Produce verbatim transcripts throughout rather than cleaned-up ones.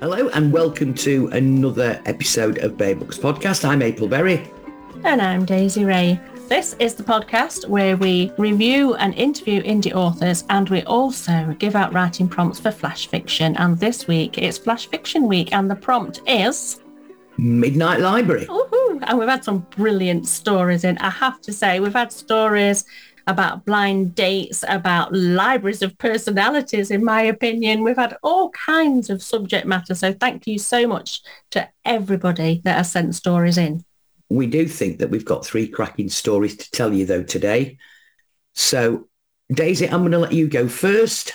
Hello and welcome to another episode of Bare Books Podcast. I'm April Berry. And I'm Daisy Ray. This is the podcast where we review and interview indie authors, and we also give out writing prompts for flash fiction. And this week it's Flash Fiction Week, and the prompt is Midnight Library. Woohoo! And we've had some brilliant stories in. I have to say, we've had stories about blind dates, about libraries of personalities, in my opinion. We've had all kinds of subject matter. So thank you so much to everybody that has sent stories in. We do think that we've got three cracking stories to tell you, though, today. So, Daisy, I'm going to let you go first.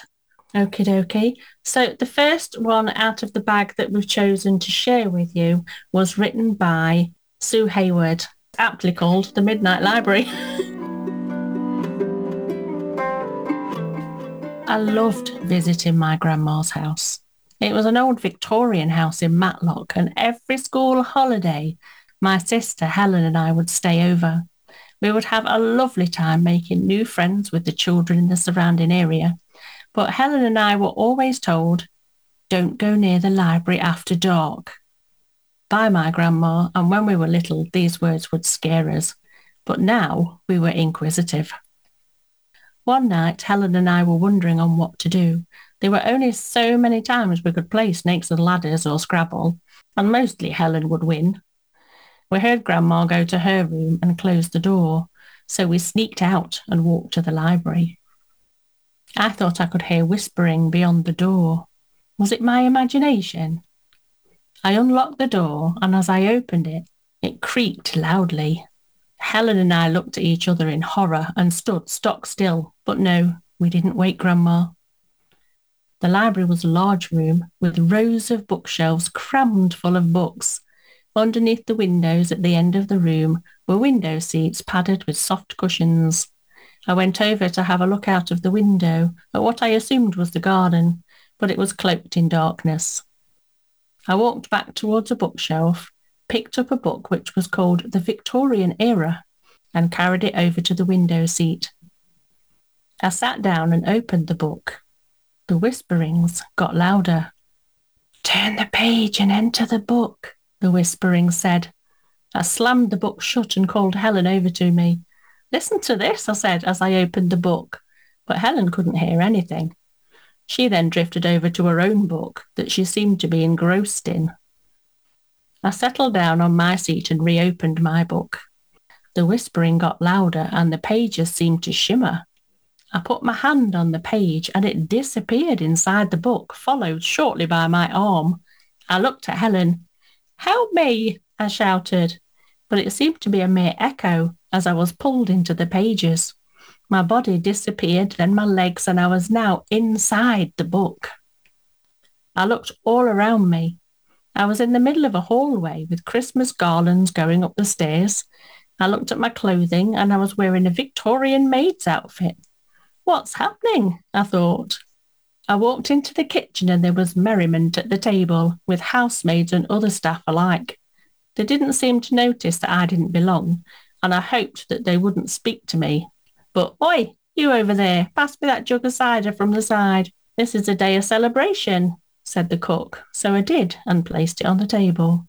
Okie dokie. So the first one out of the bag that we've chosen to share with you was written by Sue Hayward, aptly called The Midnight Library. I loved visiting my grandma's house. It was an old Victorian house in Matlock, and every school holiday, my sister Helen and I would stay over. We would have a lovely time making new friends with the children in the surrounding area. But Helen and I were always told, don't go near the library after dark, by my grandma, and when we were little, these words would scare us. But now we were inquisitive. One night, Helen and I were wondering on what to do. There were only so many times we could play Snakes and Ladders or Scrabble, and mostly Helen would win. We heard Grandma go to her room and close the door, so we sneaked out and walked to the library. I thought I could hear whispering beyond the door. Was it my imagination? I unlocked the door, and as I opened it, it creaked loudly. Helen and I looked at each other in horror and stood stock still, but no, we didn't wake Grandma. The library was a large room with rows of bookshelves crammed full of books. Underneath the windows at the end of the room were window seats padded with soft cushions. I went over to have a look out of the window at what I assumed was the garden, but it was cloaked in darkness. I walked back towards a bookshelf, picked up a book which was called The Victorian Era and carried it over to the window seat. I sat down and opened the book. The whisperings got louder. Turn the page and enter the book, the whispering said. I slammed the book shut and called Helen over to me. Listen to this, I said as I opened the book, but Helen couldn't hear anything. She then drifted over to her own book that she seemed to be engrossed in. I settled down on my seat and reopened my book. The whispering got louder and the pages seemed to shimmer. I put my hand on the page and it disappeared inside the book, followed shortly by my arm. I looked at Helen. Help me, I shouted, but it seemed to be a mere echo as I was pulled into the pages. My body disappeared, then my legs, and I was now inside the book. I looked all around me. I was in the middle of a hallway with Christmas garlands going up the stairs. I looked at my clothing and I was wearing a Victorian maid's outfit. What's happening? I thought. I walked into the kitchen and there was merriment at the table with housemaids and other staff alike. They didn't seem to notice that I didn't belong, and I hoped that they wouldn't speak to me. But, oi, you over there, pass me that jug of cider from the side. This is a day of celebration, said the cook, so I did and placed it on the table.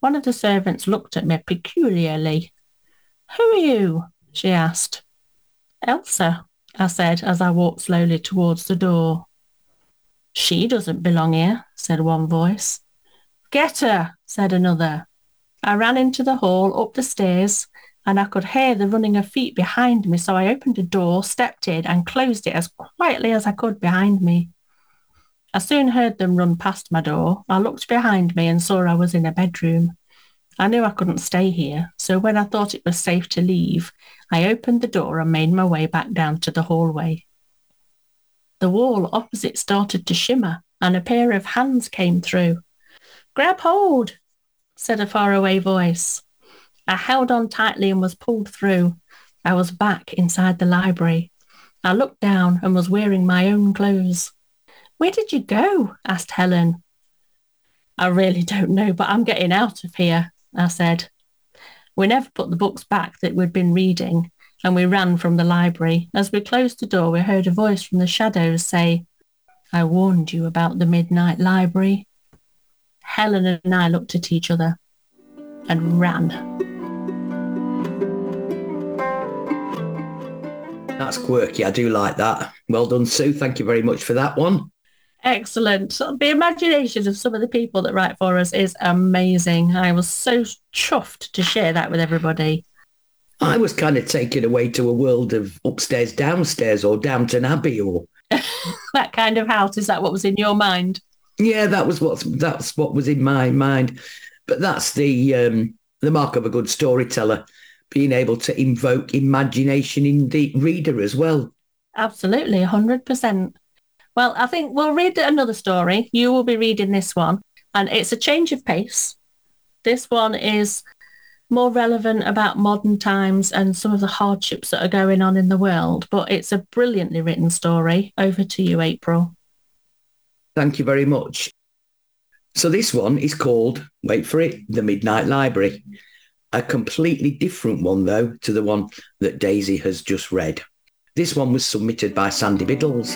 One of the servants looked at me peculiarly. Who are you? She asked. Elsa, I said as I walked slowly towards the door. She doesn't belong here, said one voice. Get her, said another. I ran into the hall, up the stairs, and I could hear the running of feet behind me, so I opened a door, stepped in, and closed it as quietly as I could behind me. I soon heard them run past my door. I looked behind me and saw I was in a bedroom. I knew I couldn't stay here, so when I thought it was safe to leave, I opened the door and made my way back down to the hallway. The wall opposite started to shimmer, and a pair of hands came through. Grab hold, said a faraway voice. I held on tightly and was pulled through. I was back inside the library. I looked down and was wearing my own clothes. Where did you go? Asked Helen. I really don't know, but I'm getting out of here, I said. We never put the books back that we'd been reading, and we ran from the library. As we closed the door, we heard a voice from the shadows say, I warned you about the Midnight Library. Helen and I looked at each other and ran. That's quirky. I do like that. Well done, Sue. Thank you very much for that one. Excellent. So the imagination of some of the people that write for us is amazing. I was so chuffed to share that with everybody. I was kind of taken away to a world of upstairs, downstairs, or Downton Abbey, or that kind of house. Is that what was in your mind? Yeah, that was what that's what was in my mind. But that's the um, the mark of a good storyteller, being able to invoke imagination in the reader as well. Absolutely, one hundred percent. Well, I think we'll read another story. You will be reading this one, and it's a change of pace. This one is more relevant about modern times and some of the hardships that are going on in the world, but it's a brilliantly written story. Over to you, April. Thank you very much. So this one is called, wait for it, The Midnight Library. A completely different one, though, to the one that Daisy has just read. This one was submitted by Sandy Biddles.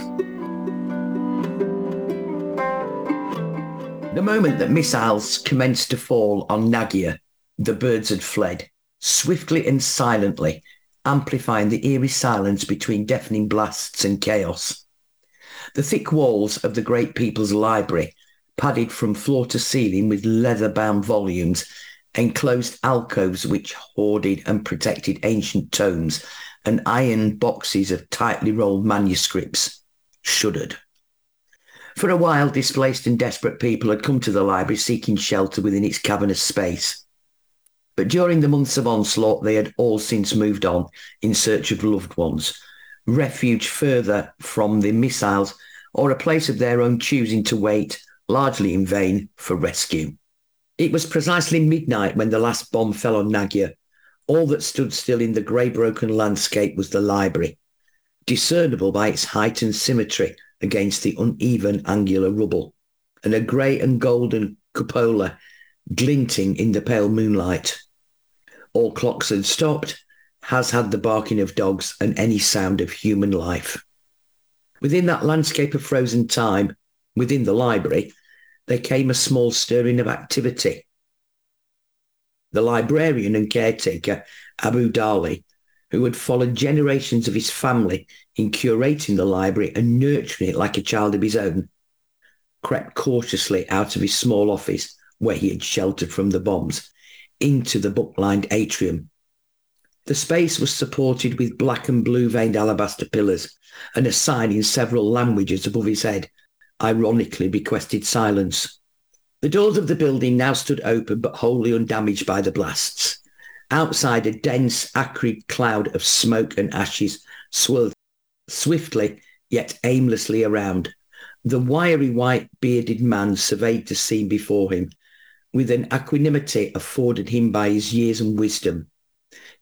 The moment that missiles commenced to fall on Nagya, the birds had fled, swiftly and silently, amplifying the eerie silence between deafening blasts and chaos. The thick walls of the great people's library, padded from floor to ceiling with leather-bound volumes, enclosed alcoves which hoarded and protected ancient tomes, and iron boxes of tightly rolled manuscripts, shuddered. For a while, displaced and desperate people had come to the library seeking shelter within its cavernous space. But during the months of onslaught, they had all since moved on in search of loved ones, refuge further from the missiles, or a place of their own choosing to wait, largely in vain, for rescue. It was precisely midnight when the last bomb fell on Nagya. All that stood still in the grey broken landscape was the library, discernible by its height and symmetry against the uneven angular rubble, and a grey and golden cupola glinting in the pale moonlight. All clocks had stopped, as had the barking of dogs and any sound of human life. Within that landscape of frozen time, within the library, there came a small stirring of activity. The librarian and caretaker, Abu Dali, who had followed generations of his family in curating the library and nurturing it like a child of his own, crept cautiously out of his small office where he had sheltered from the bombs, into the book-lined atrium. The space was supported with black and blue-veined alabaster pillars, and a sign in several languages above his head ironically requested silence. The doors of the building now stood open but wholly undamaged by the blasts. Outside, a dense, acrid cloud of smoke and ashes swirled swiftly yet aimlessly around. The wiry, white-bearded man surveyed the scene before him with an equanimity afforded him by his years and wisdom,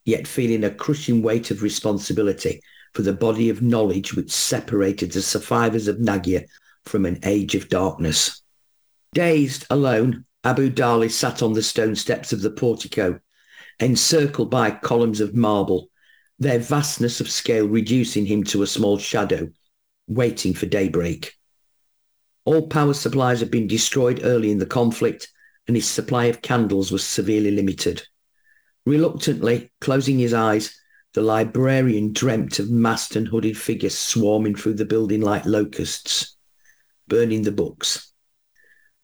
yet feeling a crushing weight of responsibility for the body of knowledge which separated the survivors of Nagya from an age of darkness. Dazed, alone, Abu Dali sat on the stone steps of the portico, encircled by columns of marble, their vastness of scale reducing him to a small shadow, waiting for daybreak. All power supplies had been destroyed early in the conflict, and his supply of candles was severely limited. Reluctantly, closing his eyes, the librarian dreamt of masked and hooded figures swarming through the building like locusts, burning the books.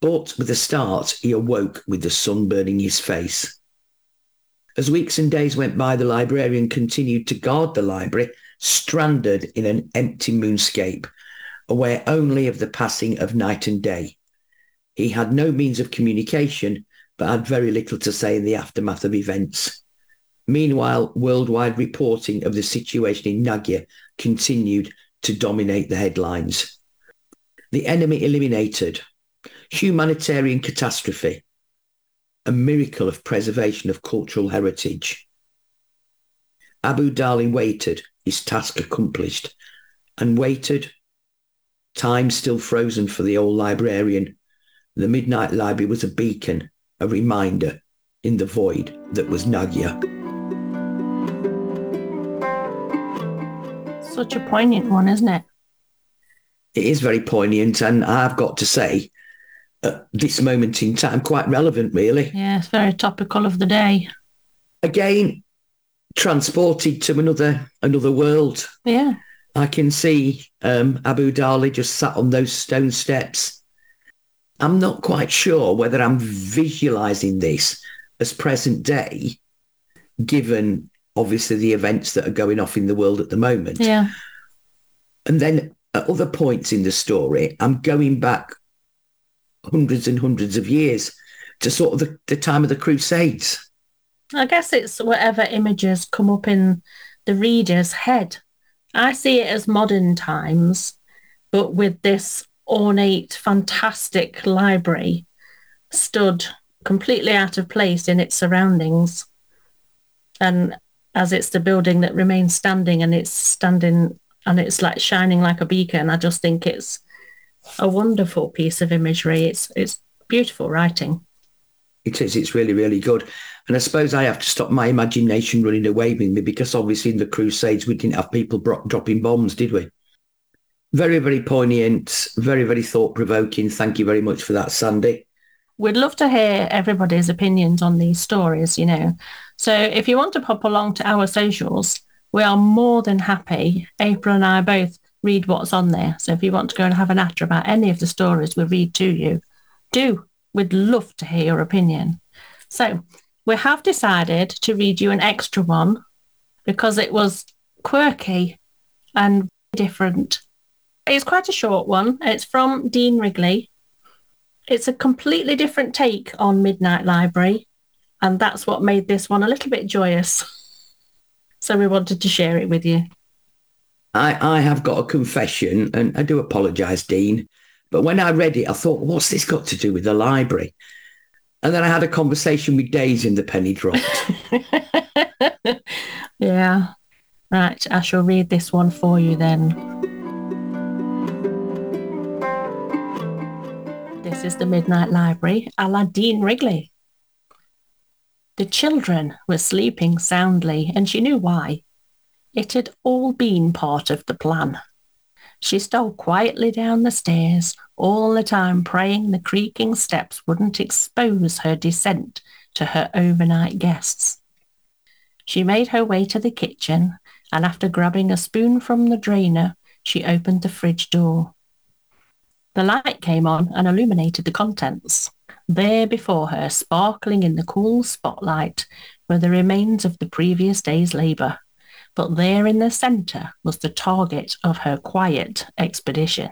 But with a start, he awoke with the sun burning his face. As weeks and days went by, the librarian continued to guard the library, stranded in an empty moonscape, aware only of the passing of night and day. He had no means of communication, but had very little to say in the aftermath of events. Meanwhile, worldwide reporting of the situation in Nagya continued to dominate the headlines. The enemy eliminated, humanitarian catastrophe, a miracle of preservation of cultural heritage. Abu Dali waited, his task accomplished, and waited, time still frozen for the old librarian. The Midnight Library was a beacon, a reminder in the void that was Nagya. Such a poignant one, isn't it? It is very poignant, and I've got to say, at this moment in time, quite relevant, really. Yeah, it's very topical of the day. Again, transported to another another world. Yeah. I can see um, Abu Dali just sat on those stone steps. I'm not quite sure whether I'm visualising this as present day, given, obviously, the events that are going off in the world at the moment. Yeah. And then at other points in the story, I'm going back hundreds and hundreds of years to sort of the, the time of the Crusades. I guess it's whatever images come up in the reader's head. I see it as modern times, but with this ornate, fantastic library stood completely out of place in its surroundings. And as it's the building that remains standing and it's standing and it's like shining like a beacon, I just think it's a wonderful piece of imagery. It's it's beautiful writing. It is. It's really, really good. And I suppose I have to stop my imagination running away with me, because obviously in the Crusades, we didn't have people bro- dropping bombs, did we? Very, very poignant, very, very thought-provoking. Thank you very much for that, Sandy. We'd love to hear everybody's opinions on these stories, you know. So if you want to pop along to our socials, we are more than happy. April and I both read what's on there. So if you want to go and have an natter about any of the stories we read to you, do. We'd love to hear your opinion. So we have decided to read you an extra one because it was quirky and different. It's quite a short one. It's from Dean Wrigley. It's a completely different take on Midnight Library, and that's what made this one a little bit joyous. So we wanted to share it with you. I, I have got a confession, and I do apologise, Dean. But when I read it, I thought, what's this got to do with the library? And then I had a conversation with Daisy and the penny dropped. Yeah. Right. I shall read this one for you then. This is The Midnight Library, a la Dean Wrigley. The children were sleeping soundly, and she knew why. It had all been part of the plan. She stole quietly down the stairs, all the time praying the creaking steps wouldn't expose her descent to her overnight guests. She made her way to the kitchen, and after grabbing a spoon from the drainer, she opened the fridge door. The light came on and illuminated the contents. There before her, sparkling in the cool spotlight, were the remains of the previous day's labour. But there in the centre was the target of her quiet expedition.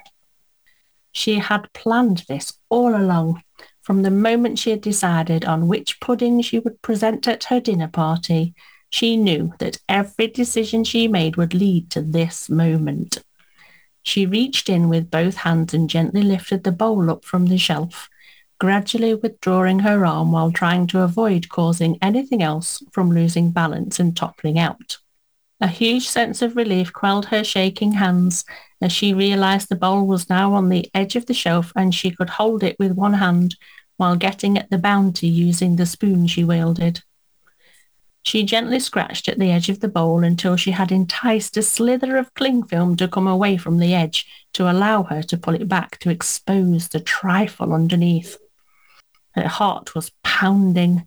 She had planned this all along, from the moment she had decided on which pudding she would present at her dinner party. She knew that every decision she made would lead to this moment. She reached in with both hands and gently lifted the bowl up from the shelf, gradually withdrawing her arm while trying to avoid causing anything else from losing balance and toppling out. A huge sense of relief quelled her shaking hands as she realised the bowl was now on the edge of the shelf and she could hold it with one hand while getting at the bounty using the spoon she wielded. She gently scratched at the edge of the bowl until she had enticed a slither of cling film to come away from the edge to allow her to pull it back to expose the trifle underneath. Her heart was pounding.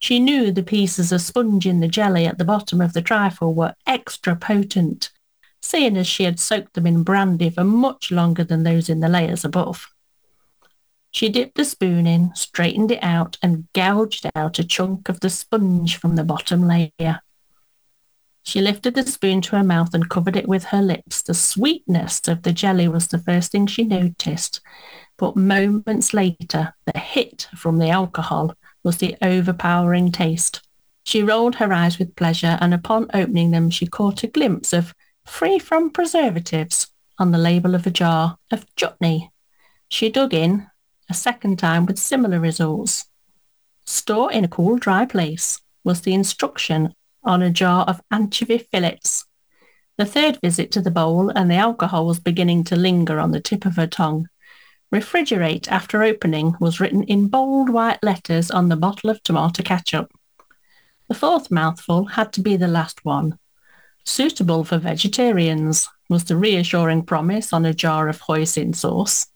She knew the pieces of sponge in the jelly at the bottom of the trifle were extra potent, seeing as she had soaked them in brandy for much longer than those in the layers above. She dipped the spoon in, straightened it out, and gouged out a chunk of the sponge from the bottom layer. She lifted the spoon to her mouth and covered it with her lips. The sweetness of the jelly was the first thing she noticed, but moments later, the hit from the alcohol was the overpowering taste. She rolled her eyes with pleasure, and upon opening them, she caught a glimpse of "free from preservatives" on the label of a jar of chutney. She dug in a second time with similar results. "Store in a cool, dry place" was the instruction on a jar of anchovy fillets. The third visit to the bowl, and the alcohol was beginning to linger on the tip of her tongue. "Refrigerate after opening" was written in bold white letters on the bottle of tomato ketchup. The fourth mouthful had to be the last one. "Suitable for vegetarians" was the reassuring promise on a jar of hoisin sauce.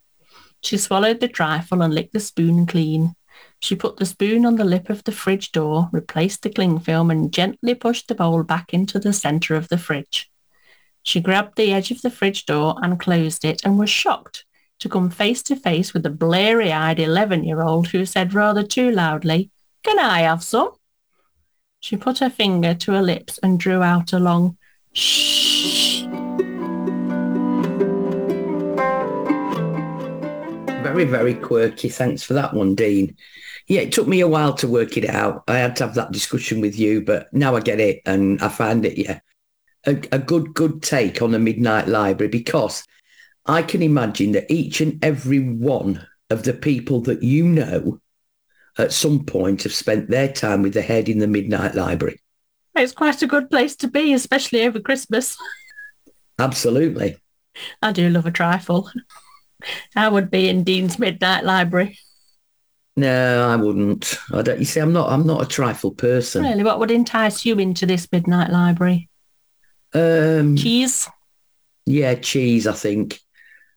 She swallowed the trifle and licked the spoon clean. She put the spoon on the lip of the fridge door, replaced the cling film, and gently pushed the bowl back into the centre of the fridge. She grabbed the edge of the fridge door and closed it, and was shocked to come face to face with a bleary-eyed eleven-year-old who said rather too loudly, "Can I have some?" She put her finger to her lips and drew out a long shh. Very, very quirky. Thanks for that one, Dean. Yeah, it took me a while to work it out. I had to have that discussion with you, but now I get it and I find it, yeah, a, a good, good take on the Midnight Library, because I can imagine that each and every one of the people that you know at some point have spent their time with their head in the Midnight Library. It's quite a good place to be, especially over Christmas. Absolutely. I do love a trifle. I would be in Dean's Midnight Library. No, I wouldn't. I don't. You see, I'm not. I'm not a trifle person. Really, what would entice you into this Midnight Library? Um, cheese. Yeah, cheese. I think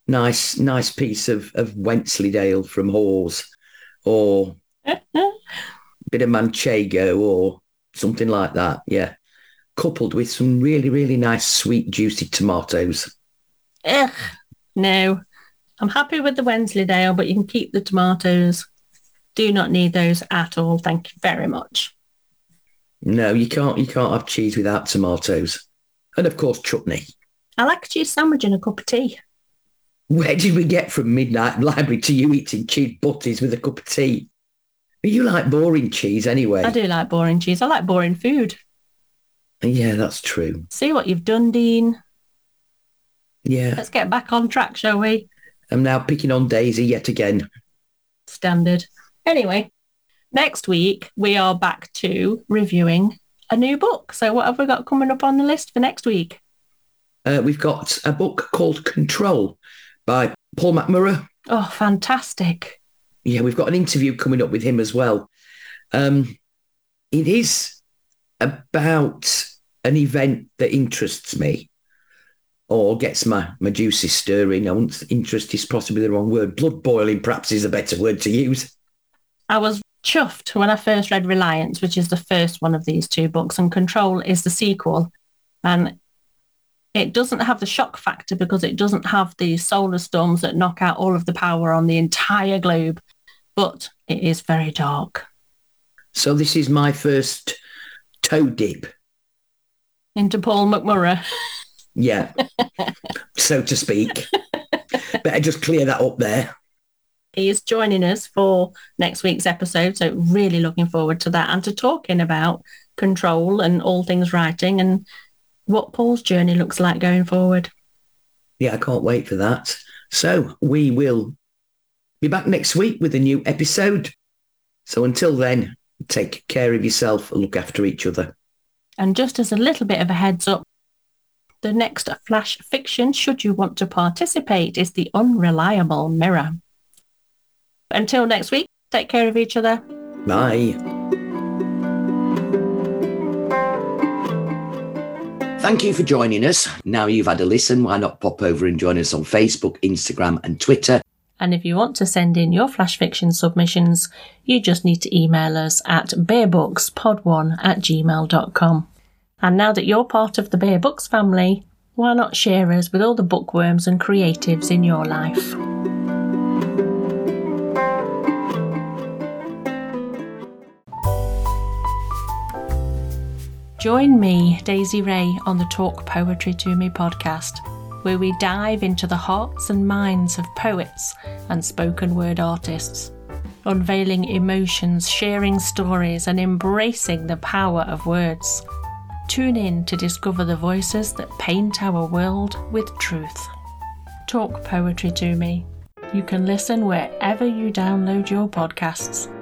nice, nice piece of of Wensleydale from Hawes, or a bit of manchego, or something like that. Yeah, coupled with some really, really nice sweet, juicy tomatoes. Ugh, no. I'm happy with the Wensleydale, but you can keep the tomatoes. Do not need those at all. Thank you very much. No, you can't. You can't have cheese without tomatoes. And, of course, chutney. I like a cheese sandwich and a cup of tea. Where did we get from Midnight Library to you eating cheese butties with a cup of tea? You like boring cheese anyway. I do like boring cheese. I like boring food. Yeah, that's true. See what you've done, Dean. Yeah. Let's get back on track, shall we? I'm now picking on Daisy yet again. Standard. Anyway, next week we are back to reviewing a new book. So what have we got coming up on the list for next week? Uh, we've got a book called Control by Paul McMurray. Oh, fantastic. Yeah, we've got an interview coming up with him as well. Um, it is about an event that interests me, or gets my, my juices stirring. I wouldn't, interest is possibly the wrong word. Blood boiling perhaps is a better word to use. I was chuffed when I first read Reliance, which is the first one of these two books, and Control is the sequel. And it doesn't have the shock factor because it doesn't have the solar storms that knock out all of the power on the entire globe. But it is very dark. So this is my first toe dip into Paul McMurray. Yeah, so to speak. Better just clear that up there. He is joining us for next week's episode, so really looking forward to that and to talking about Control and all things writing and what Paul's journey looks like going forward. Yeah, I can't wait for that. So we will be back next week with a new episode. So until then, take care of yourself and look after each other. And just as a little bit of a heads up, the next flash fiction, should you want to participate, is The Unreliable Mirror. Until next week, take care of each other. Bye. Thank you for joining us. Now you've had a listen, why not pop over and join us on Facebook, Instagram and Twitter. And if you want to send in your flash fiction submissions, you just need to email us at barebookspod one at gmail dot com. And now that you're part of the Bare Books family, why not share us with all the bookworms and creatives in your life? Join me, Daisy Ray, on the Talk Poetry to Me podcast, where we dive into the hearts and minds of poets and spoken word artists, unveiling emotions, sharing stories, and embracing the power of words. Tune in to discover the voices that paint our world with truth. Talk Poetry to Me. You can listen wherever you download your podcasts.